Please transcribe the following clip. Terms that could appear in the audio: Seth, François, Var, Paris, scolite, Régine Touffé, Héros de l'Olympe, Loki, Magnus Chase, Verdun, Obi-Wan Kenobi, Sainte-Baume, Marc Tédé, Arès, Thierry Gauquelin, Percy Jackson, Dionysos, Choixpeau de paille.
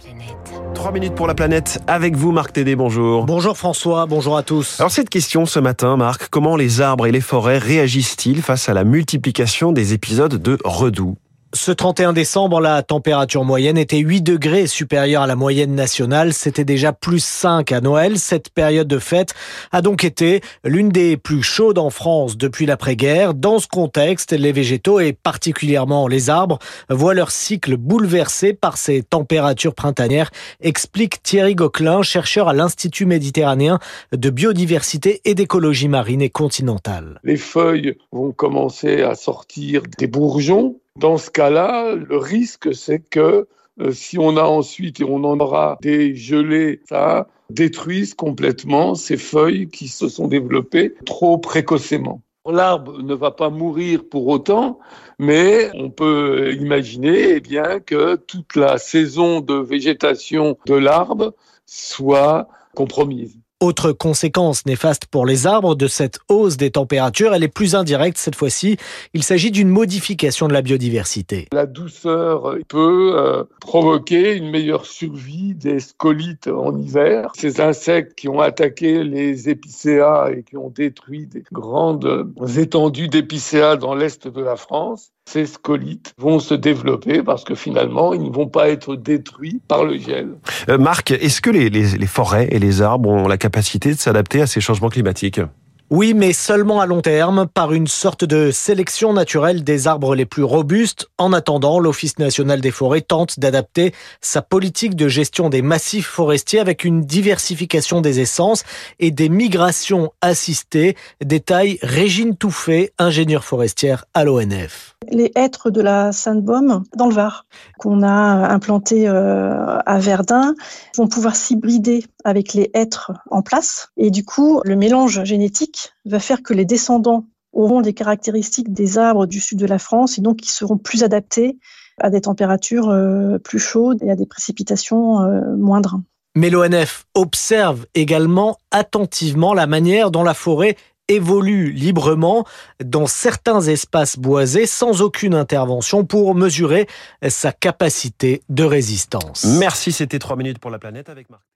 planète. 3 minutes pour la planète avec vous, Marc Tédé, bonjour. Bonjour François, bonjour à tous. Alors cette question ce matin, Marc, comment les arbres et les forêts réagissent-ils face à la multiplication des épisodes de redoux ? Ce 31 décembre, la température moyenne était 8 degrés supérieure à la moyenne nationale. C'était déjà plus 5 à Noël. Cette période de fête a donc été l'une des plus chaudes en France depuis l'après-guerre. Dans ce contexte, les végétaux et particulièrement les arbres voient leur cycle bouleversé par ces températures printanières, explique Thierry Gauquelin, chercheur à l'Institut méditerranéen de biodiversité et d'écologie marine et continentale. Les feuilles vont commencer à sortir des bourgeons. Dans ce cas-là, le risque, c'est que si on a ensuite, et on en aura des gelées, ça détruise complètement ces feuilles qui se sont développées trop précocement. L'arbre ne va pas mourir pour autant, mais on peut imaginer que toute la saison de végétation de l'arbre soit compromise. Autre conséquence néfaste pour les arbres de cette hausse des températures, elle est plus indirecte cette fois-ci. Il s'agit d'une modification de la biodiversité. La douceur peut provoquer une meilleure survie des scolites en hiver. Ces insectes qui ont attaqué les épicéas et qui ont détruit des grandes étendues d'épicéas dans l'est de la France, ces scolites vont se développer parce que finalement, ils ne vont pas être détruits par le gel. Marc, est-ce que les forêts et les arbres ont la capacité de s'adapter à ces changements climatiques ? Oui, mais seulement à long terme, par une sorte de sélection naturelle des arbres les plus robustes. En attendant, l'Office national des forêts tente d'adapter sa politique de gestion des massifs forestiers avec une diversification des essences et des migrations assistées, détaille Régine Touffé, ingénieure forestière à l'ONF. Les hêtres de la Sainte-Baume dans le Var, qu'on a implantés à Verdun, vont pouvoir s'hybrider avec les hêtres en place. Et du coup, le mélange génétique va faire que les descendants auront des caractéristiques des arbres du sud de la France et donc ils seront plus adaptés à des températures plus chaudes et à des précipitations moindres. Mais l'ONF observe également attentivement la manière dont la forêt évolue librement dans certains espaces boisés sans aucune intervention pour mesurer sa capacité de résistance. Merci, c'était 3 minutes pour la planète avec Marc.